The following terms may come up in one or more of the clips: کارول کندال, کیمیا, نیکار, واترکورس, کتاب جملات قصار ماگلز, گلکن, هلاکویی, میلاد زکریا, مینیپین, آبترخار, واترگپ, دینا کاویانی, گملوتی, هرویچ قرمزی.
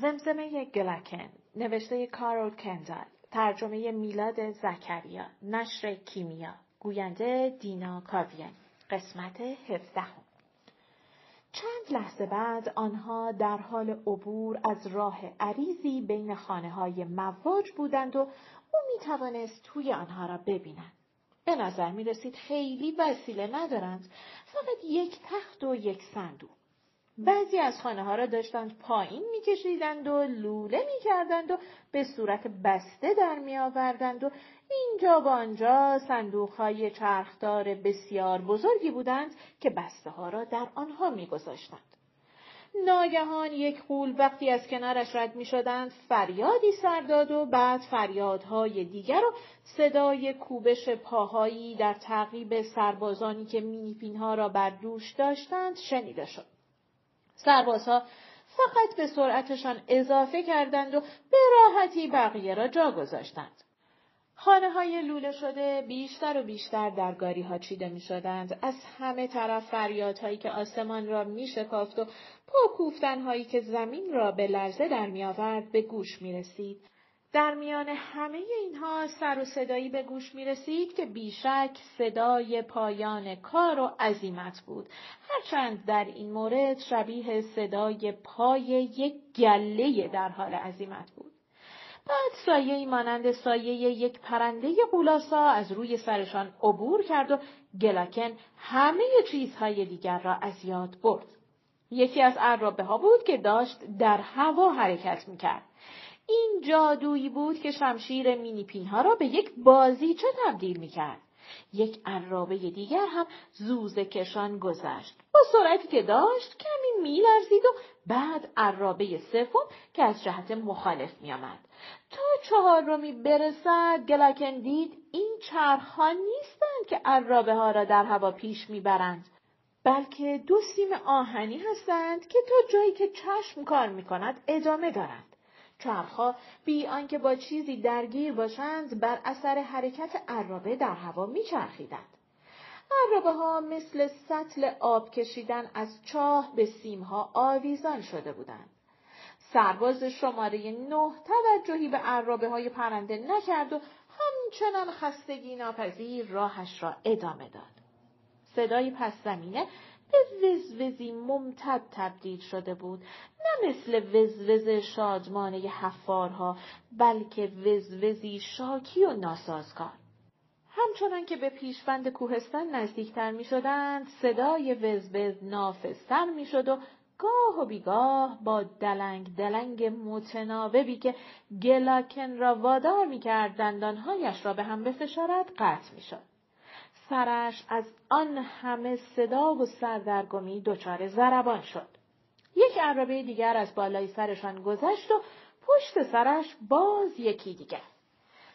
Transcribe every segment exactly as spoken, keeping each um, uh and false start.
زمزمه یک گلکن، نوشته کارول کندال، ترجمه میلاد زکریا، نشر کیمیا، گوینده دینا کاویانی، قسمت هفده. چند لحظه بعد آنها در حال عبور از راه عریضی بین خانه‌های مواج بودند و او می‌توانست توی آنها را ببیند. به نظر می‌رسید خیلی وسیله ندارند، فقط یک تخت و یک صندوق. بعضی از خانه‌ها را داشتند پایین می‌کشیدند و لوله می‌کردند و به صورت بسته در می‌آوردند و اینجا و آنجا صندوق‌های چرخدار بسیار بزرگی بودند که بسته‌ها را در آنها می‌گذاشتند. ناگهان یک غول وقتی از کنارش رد می‌شدند فریادی سر داد و بعد فریادهای دیگر و صدای کوبش پاهایی در تعقیب سربازانی که مینی‌پین‌ها را بر دوش داشتند شنیده شد. سربازها فقط به سرعتشان اضافه کردند و به راحتی بقیه را جا گذاشتند. خانه‌های لوله شده بیشتر و بیشتر در گاری‌ها چیده می‌شدند. از همه طرف فریادهایی که آسمان را می‌شکافت و پاکوفتن‌هایی که زمین را به لرزه در می‌آورد به گوش می‌رسید. در میان همه اینها سر و صدایی به گوش می رسید که بیشک صدای پایان کار و عزیمت بود، هرچند در این مورد شبیه صدای پای یک گله در حال عزیمت بود. بعد سایه‌ای مانند سایه یک پرنده غولاسا از روی سرشان عبور کرد و گلکن همه چیزهای دیگر را از یاد برد. یکی از عرابه ها بود که داشت در هوا حرکت می کرد. این جادویی بود که شمشیر مینی‌پین ها را به یک بازیچه تبدیل می کرد. یک عرابه دیگر هم زوزه کشان گذشت. با سرعتی که داشت کمی می لرزید و بعد عرابه سوم که از جهت مخالف می آمد. تا چهارمی برسد گلکن دید این چرخ ها نیستند که عرابه ها را در هوا پیش می برند، بلکه دو سیم آهنی هستند که تا جایی که چشم کار می کند ادامه دارند. چرخ‌ها بی آنکه با چیزی درگیر باشند بر اثر حرکت عرابه در هوا میچرخیدند. عرابه‌ها مثل سطل آب کشیدن از چاه به سیم‌ها آویزان شده بودند. سرباز شماره نه توجهی به عرابه‌های پرنده نکرد و همچنان خستگی ناپذیر راهش را ادامه داد. صدای پس زمینه به وزوزی ممتد تبدیل شده بود، نه مثل وزوز شادمانه حفارها، بلکه وزوزی شاکی و ناسازگار. همچنان که به پیشبند کوهستان نزدیکتر می شدند، صدای وزوز نافذتر می شد و گاه و بیگاه با دلنگ دلنگ متناوبی که گلاکن را وادار می کرد دندانهایش را به هم بفشارد قطع می شد. سرش از آن همه صدا و سردرگمی دچار ضربان شد. یک عرابه دیگر از بالای سرشان گذشت و پشت سرش باز یکی دیگر.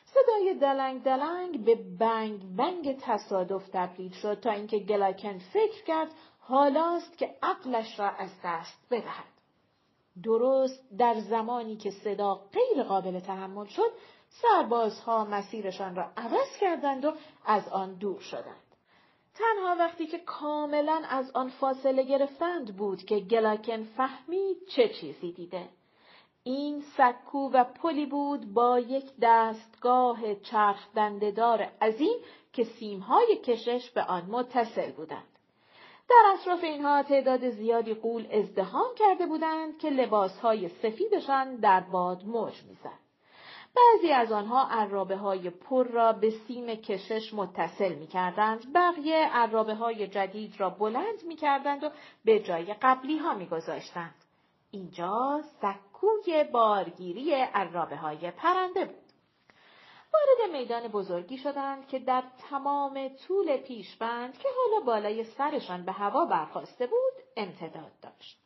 صدای دلنگ دلنگ به بنگ بنگ تصادف تبدیل شد تا اینکه گلکن فکر کرد حالاست که عقلش را از دست بدهد. درست در زمانی که صدا غیر قابل تحمل شد، سربازها مسیرشان را عوض کردند و از آن دور شدند. تنها وقتی که کاملا از آن فاصله گرفتند بود که گلکن فهمید چه چیزی دیده. این سکو و پلی بود با یک دستگاه چرخ دنده‌دار عظیم که سیم‌های کشش به آن متصل بودند. در اطراف اینها تعداد زیادی غول ازدحام کرده بودند که لباسهای سفیدشان در باد موج می‌زد. بعضی از آنها عرابه های پر را به سیم کشش متصل می کردند، بقیه عرابه های جدید را بلند می کردند و به جای قبلی ها می گذاشتند. اینجا سکوی بارگیری عرابه های پرنده بود. وارد میدان بزرگی شدند که در تمام طول پیشبند که حالا بالای سرشان به هوا برخاسته بود امتداد داشت.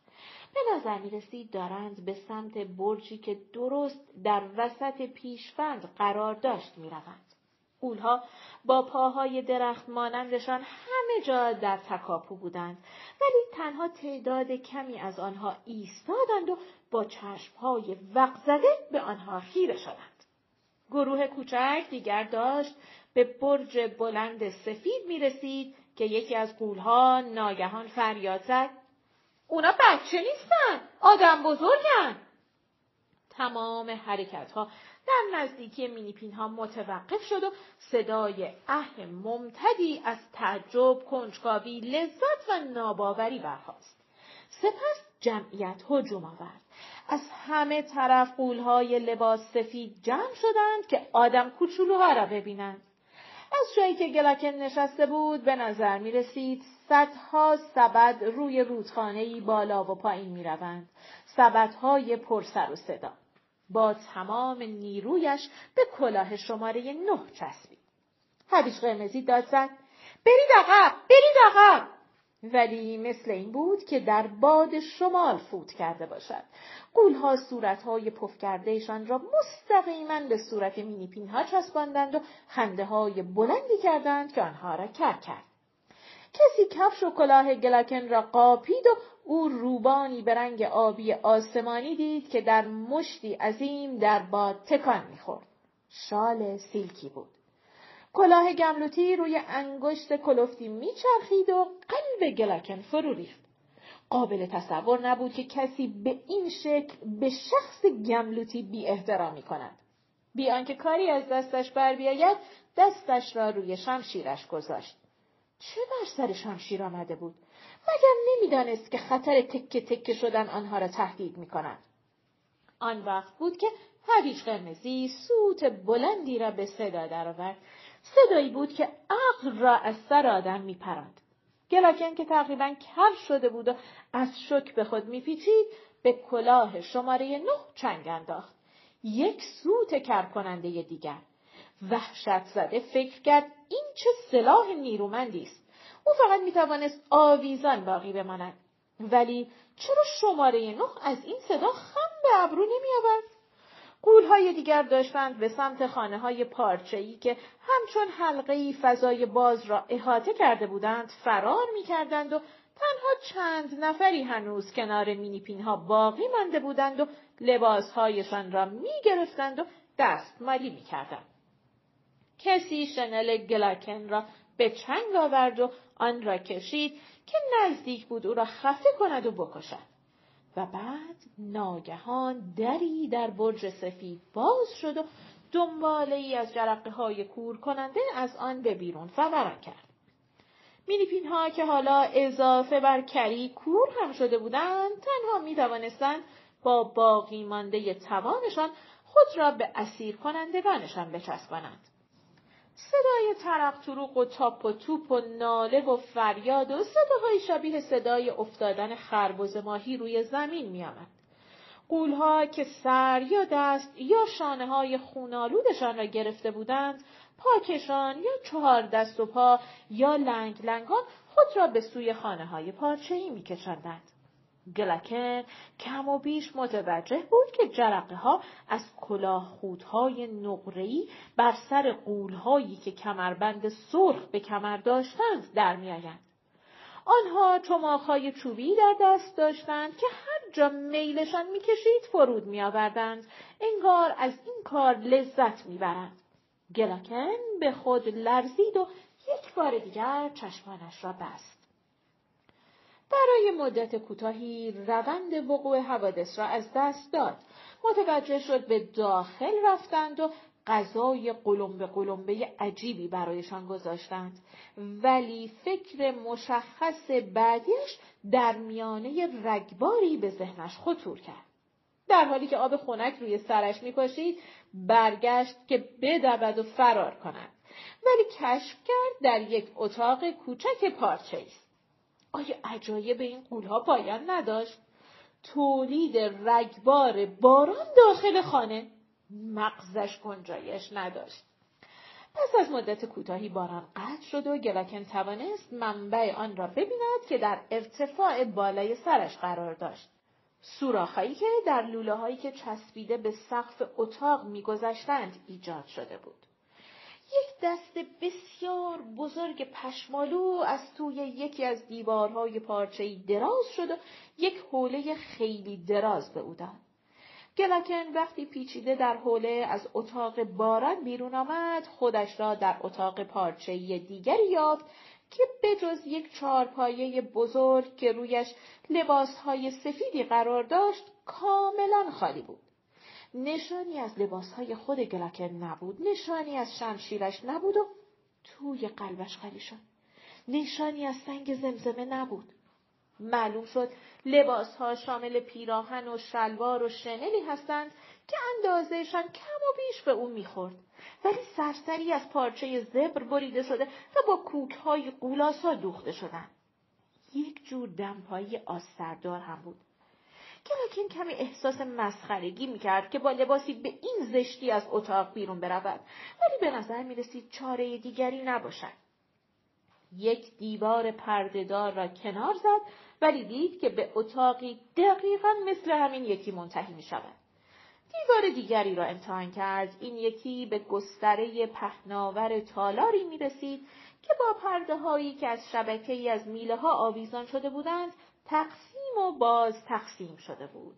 به نظر می رسید دارند به سمت برجی که درست در وسط پیشبند قرار داشت می روند. غول‌ها با پاهای درخت مانندشان همه جا در تکاپو بودند، ولی تنها تعداد کمی از آنها ایستادند و با چشمهای وقزده به آنها خیره شدند. گروه کوچک دیگر داشت به برج بلند سفید می رسید که یکی از غول‌ها ناگهان فریاد زد: اونا بچه نیستن، آدم بزرگن. تمام حرکت‌ها در نزدیکی مینیپین‌ها متوقف شد و صدای اه ممتدی از تعجب، کنجکاوی، لذت و ناباوری برخاست. سپس جمعیت هجوم آورد. از همه طرف غول‌های لباس سفید جمع شدند که آدم کوچولوها را ببینند. از جایی که گلاکن نشسته بود به نظر می رسید صدها سبد روی رودخانه‌ای بالا و پایین می روند. سبدهای پرسر و صدا. با تمام نیرویش به کلاه شماره نه چسبید. هرویچ قرمزی داد زد: برید عقب، برید عقب! ولی مثل این بود که در باد شمال فوت کرده باشد. غول‌ها صورت‌های پف کرده‌شان را مستقیما به صورت مینیپین‌ها چسباندند و خنده‌های بلندی کردند که آنها را کر کرد. کسی کفش و کلاه گلاکن را قاپید و او روبانی به رنگ آبی آسمانی دید که در مشتی عظیم در باد تکان می‌خورد. شال سیلکی بود. کلاه گملوتی روی انگشت کلفتی میچرخید و قلب گلاکن فرو ریخت. قابل تصور نبود که کسی به این شکل به شخص گملوتی بی احترامی کند. بی آنکه کاری از دستش بر بیاید، دستش را روی شمشیرش گذاشت. چه بر سر شمشیر آمده بود؟ مگر نمیدانست که خطر تکه تکه شدن آنها را تهدید میکند. آن وقت بود که هرویچ قرمزی سوت بلندی را به صدا درآورد. صدایی بود که عقل را از سر آدم میپراند. گلاکن که تقریباً کر شده بود و از شوک به خود میپیچید، به کلاه شماره نه چنگ انداخت. یک سوت کر کننده دیگر. وحشت زده فکر کرد این چه سلاح نیرومندی است. او فقط میتوانست آویزان باقی بماند. ولی چرا شماره نه از این صدا خم به ابرو نمی‌آورد؟ غول‌های دیگر داشتند به سمت خانه‌های پارچه‌ای که همچون حلقه‌ای فضای باز را احاطه کرده بودند فرار می‌کردند و تنها چند نفری هنوز کنار مینیپین‌ها باقی مانده بودند و لباس‌هایشان را می‌گرفتند و دستمالی می‌کردند. کسی شنل گلاکن را به چنگ آورد و آن را کشید که نزدیک بود او را خفه کند و بکشد. و بعد ناگهان دری در برج سفید باز شد و دنباله ای از جرقه های کور کننده از آن به بیرون فوران کرد. مینیپین ها که حالا اضافه بر کری کور هم شده بودند، تنها می توانستند با باقی مانده توانشان خود را به اسیر کنندگانشان بچسبانند. صدای ترق تروق و تاپ و توپ و ناله و فریاد و صداهای شبیه صدای افتادن خربز ماهی روی زمین می آمد. غول‌ها که سر یا دست یا شانه های خونالودشان را گرفته بودند، پاکشان یا چهار دست و پا یا لنگ لنگان خود را به سوی خانه های پارچه‌ای می کشندند. گلاکن کم و بیش متوجه بود که جرقه ها از کلاه خودهای نقره‌ای بر سر غول‌هایی که کمربند سرخ به کمر داشتند در می آیند. آنها چماخهای چوبی در دست داشتند که هر جا میلشان می کشید فرود می آوردند. انگار از این کار لذت می برند. گلاکن به خود لرزید و یک بار دیگر چشمانش را بست. برای مدت کوتاهی روند وقوع حوادث را از دست داد. متوجه شد به داخل رفتند و غذای قلمبه قلمبه عجیبی برایشان گذاشتند. ولی فکر مشخص بعدیش در میانه رگباری به ذهنش خطور کرد. در حالی که آب خنک روی سرش می‌پاشید، برگشت که بدود و فرار کند. ولی کشف کرد در یک اتاق کوچک پارچه‌ای است. آیا عجایب این غول‌ها پایان نداشت؟ تولید رگبار باران داخل خانه مغزش گنجایش نداشت. پس از مدت کوتاهی باران قطع شد و گلاکن توانست منبع آن را ببیند که در ارتفاع بالای سرش قرار داشت. سوراخ‌هایی که در لوله‌هایی که چسبیده به سقف اتاق می‌گذشتند ایجاد شده بود. یک دست بسیار بزرگ پشمالو از توی یکی از دیوارهای پارچه‌ای دراز شد و یک حوله خیلی دراز به او داد. گلاکن وقتی پیچیده در حوله از اتاق باران بیرون آمد، خودش را در اتاق پارچه‌ای دیگری یافت که بجز یک چهارپایه بزرگ که رویش لباسهای سفیدی قرار داشت، کاملا خالی بود. نشانی از لباسهای خود گلاکن نبود، نشانی از شمشیرش نبود و توی قلبش خالی شد. نشانی از سنگ زمزمه نبود. معلوم شد لباسها شامل پیراهن و شلوار و شنلی هستند که اندازهشان کم و بیش به اون میخورد، ولی سرسری از پارچه زبر بریده شده و با کوکهای قولاسا دوخته شدند. یک جور دمپایی آستردار هم بود. گلاکن کمی احساس مسخرگی میکرد که با لباسی به این زشتی از اتاق بیرون برود، ولی به نظر میرسید چاره دیگری نباشد. یک دیوار پردهدار را کنار زد، ولی دید که به اتاقی دقیقاً مثل همین یکی منتهی می شود. دیوار دیگری را امتحان کرد. این یکی به گستره پهناور تالاری می رسید که با پرده‌هایی که از شبکه‌ای از میله‌ها آویزان شده بودند تقسیم و باز تقسیم شده بود.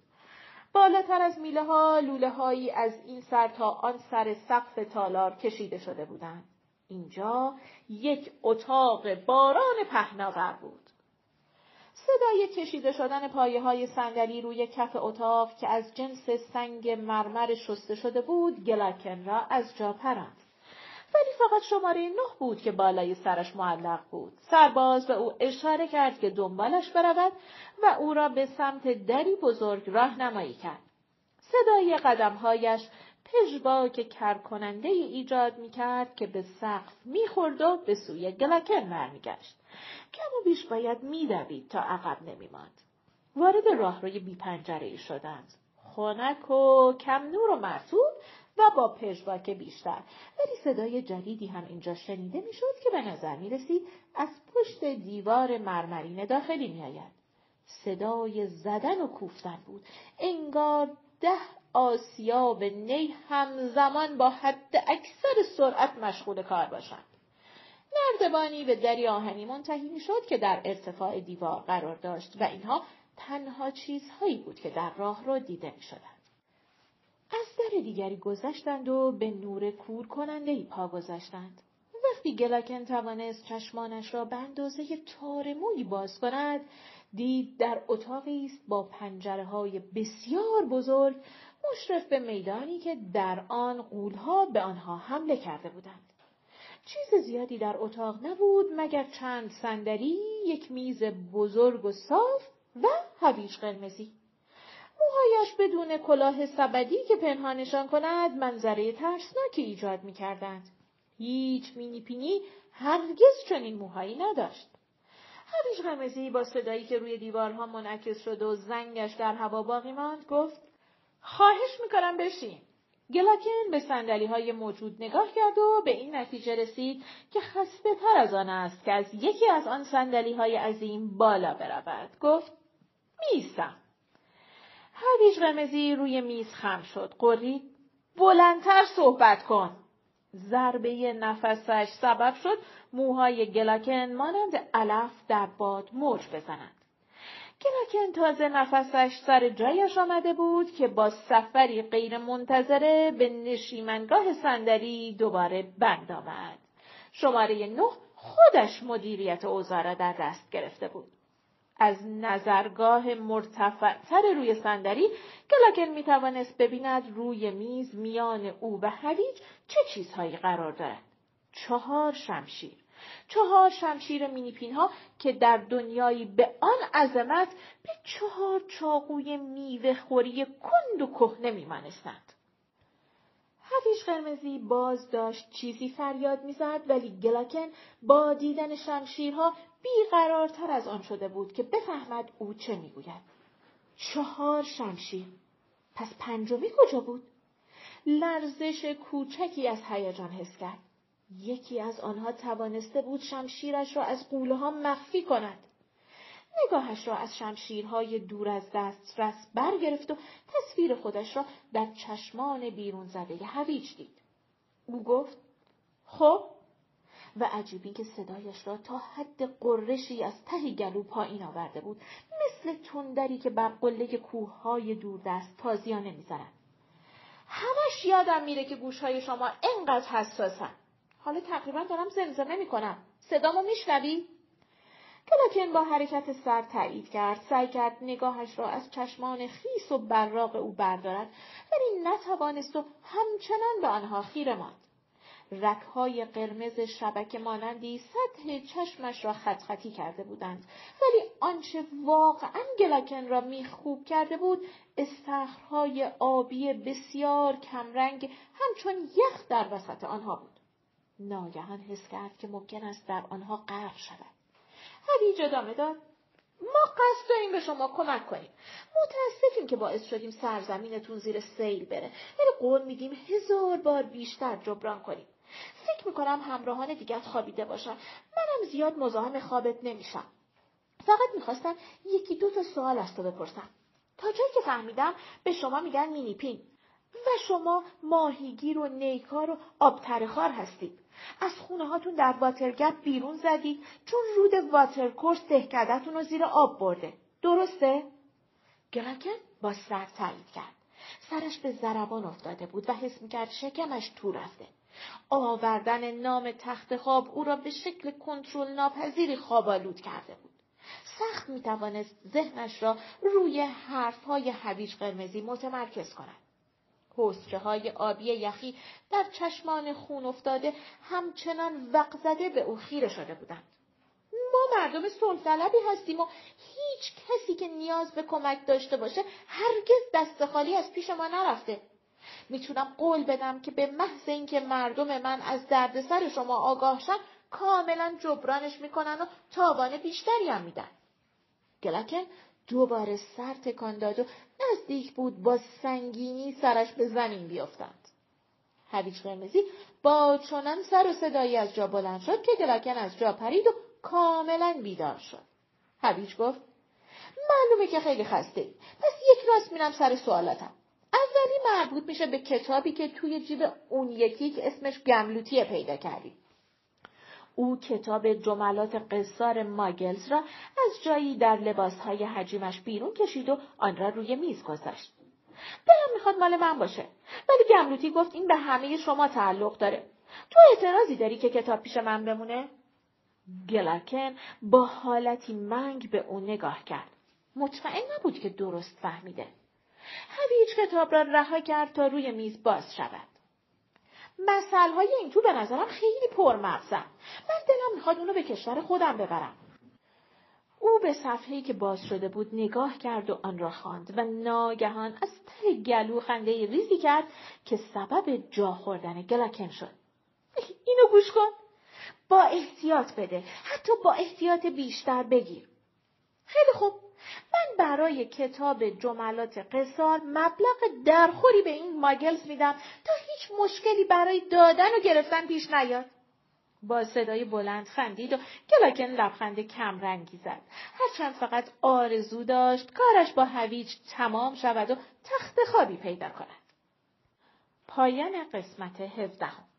بالاتر از میله‌ها لوله‌هایی از این سر تا آن سر سقف تالار کشیده شده بودند. اینجا یک اتاق باران پهناور بود. صدای کشیده شدن پایه‌های صندلی روی کف اتاق که از جنس سنگ مرمر شسته شده بود، گلاکن را از جا پراند. ولی فقط شماره نه بود که بالای سرش معلق بود. سرباز به او اشاره کرد که دنبالش برود و او را به سمت دری بزرگ راهنمایی کرد. صدای قدم‌هایش پژواک کرکننده‌ای ایجاد می‌کرد که به سقف می‌خورد و به سوی گلاکن برمیگشت. کم و بیش باید می‌دوید تا عقب نمی‌ماند. وارد راهروی بی‌پنجره‌ای شدند. خنک و کم نور و مرطوب و با پژواک بیشتر. ولی صدای جدیدی هم اینجا شنیده می‌شد که به نظر می‌رسید از پشت دیوار مرمرین داخلی می‌آید. صدای زدن و کوفتن بود. انگار ده آسیاب نی همزمان با حد اکثر سرعت مشغول کار باشند. نردبانی به دری آهنی منتهی می شد که در ارتفاع دیوار قرار داشت و اینها تنها چیزهایی بود که در راه رو دیده می شدند. از در دیگری گذشتند و به نور کور کننده‌ای پا گذاشتند. وقتی گلاکن توانست چشمانش را به اندازه تار مویی باز کند، دید در اتاقی است با پنجره‌های بسیار بزرگ، مشرف به میدانی که در آن غول‌ها به آنها حمله کرده بودند. چیز زیادی در اتاق نبود مگر چند صندلی، یک میز بزرگ و صاف و هویج قرمزی. موهایش بدون کلاه سبدی که پنهانشان کند منظره ترسناکی ایجاد می‌کردند. هیچ مینی پینی هرگز چنین موهایی نداشت. هرویچ قرمزی با صدایی که روی دیوارها منعکس شد و زنگش در هوا باقی ماند گفت: خواهش میکنم بشین. گلاکن به صندلی‌های موجود نگاه کرد و به این نتیجه رسید که خسته تر از آن است که از یکی از آن صندلی‌های عظیم بالا برود. گفت: میستم. هرویچ قرمزی روی میز خم شد. قرید: بلندتر صحبت کن. ضربه نفسش سبب شد موهای گلاکن مانند علف در باد موج بزنند. گلاکن تازه نفسش سر جایش آمده بود که با سفری غیر منتظره به نشیمنگاه صندلی دوباره بند آمد. شماره نه خودش مدیریت اوضاع را در دست گرفته بود. از نظرگاه مرتفع‌تر روی صندلی گلاکن می‌توانست ببیند روی میز میان او و هویج چه چیزهایی قرار دارد. چهار شمشیر، چهار شمشیر مینیپین‌ها که در دنیایی به آن عظمت به چهار چاقوی میوه‌خوری کند و کهنه می‌مانستند. هویج قرمزی باز داشت چیزی فریاد می‌زد، ولی گلاکن با دیدن شمشیرها بی‌قرارتر از آن شده بود که بفهمد او چه می‌گوید. چهار شمشیر. پس پنجمی کجا بود؟ لرزش کوچکی از هیجان حس کرد. یکی از آنها توانسته بود شمشیرش را از قوله‌ها مخفی کند. نگاهش را از شمشیرهای دور از دست رس برگرفت و تصویر خودش را در چشمان بیرون زده هویج دید. او گفت: خب؟ و عجیبی که صدایش را تا حد قرشی از ته گلو پایین آورده بود، مثل تندری که بر قله کوههای دور دست تازیانه می‌زند. همش یادم میره که گوشهای شما انقدر حساسن. حالا تقریبا دارم زمزمه می‌کنم. صدامو میشنوی؟ پلاکن با حرکت سر تایید کرد. سعی کرد نگاهش را از چشمان خیس و براق او بردارد، ولی نتوانست و همچنان به آنها خیره ماند. رکهای قرمز شبکه مانندی سطح چشمش را خط خطی کرده بودند، ولی آنچه واقعا گلاکن را میخوب کرده بود استخرهای آبی بسیار کمرنگ همچون یخ در وسط آنها بود. ناگهان حس کرد که ممکن است در آنها غرق شود. هرویچ ادامه داد: ما قصد داریم به شما کمک کنیم. متاسفیم که باعث شدیم سرزمینتون زیر سیل بره، ولی قول میدیم هزار بار بیشتر جبران کنیم. فکر میکنم همراهان دیگه خوابیده باشن. منم زیاد مزاحم خوابت نمیشم. فقط میخواستم یکی دو تا سوال از تو بپرسم. تا جایی که فهمیدم به شما میگن مینیپین و شما ماهیگیر و نیکار و آبترخار هستید. از خونه هاتون در واترگپ بیرون زدید چون رود واترکورس دهکدتون رو زیر آب برده. درسته؟ گراکن با سر تایید کرد. سرش به ضربان افتاده بود و حس می‌کرد شکمش تو رفته. آوردن نام تخت خواب او را به شکل کنترل ناپذیری خوابالود کرده بود. سخت می‌توانست ذهنش را روی حرف‌های هرویچ قرمزی متمرکز کند. حوضچه‌های آبی یخی در چشمان خون افتاده همچنان وقزده به او خیره شده بودند. ما مردم صلح‌طلبی هستیم و هیچ کسی که نیاز به کمک داشته باشه هرگز دست خالی از پیش ما نرفته. میتونم قول بدم که به محض اینکه مردم من از دردسر شما آگاه شن کاملا جبرانش میکنن و تاوان بیشتری هم میدن. گلاکن دوباره سر تکان داد و نزدیک بود با سنگینی سرش به زمین بیافتند. هرویچ قرمزی با چنان سر و صدایی از جا بلند شد که گلاکن از جا پرید و کاملا بیدار شد. هرویچ گفت: معلومه که خیلی خسته ای. پس یک راست میرم سر سوالاتم. اولی مربوط میشه به کتابی که توی جیب اون یکی که اسمش گملوتیه پیدا کردی. او کتاب جملات قصار ماگلز را از جایی در لباسهای حجیمش بیرون کشید و آن را روی میز گذاشت. دلم میخواد مال من باشه، ولی گملوتی گفت این به همه شما تعلق داره. تو اعتراضی داری که کتاب پیش من بمونه؟ گلاکن با حالتی منگ به او نگاه کرد. مطمئن نبود که درست فهمیده. هرویچ کتاب را رها کرد تا روی میز باز شود. مسئله‌های اینجور به نظرم خیلی پرمغزن. من دلم میخواد اونو به کشور خودم ببرم. او به صفحه‌ای که باز شده بود نگاه کرد و آن را خواند و ناگهان از ته گلو خنده ریزی کرد که سبب جا خوردن گلاکن شد. اینو گوش کن. با احتیاط بده. حتی با احتیاط بیشتر بگیر. خیلی خوب. من برای کتاب جملات قصار مبلغ درخوری به این ماگلز میدم تا هیچ مشکلی برای دادن و گرفتن پیش نیاد. با صدای بلند خندید و گلاکن لبخند کم رنگی زد. هرچند فقط آرزو داشت کارش با هرویچ تمام شود و تخت خوابی پیدا کند. پایان قسمت هفدهم.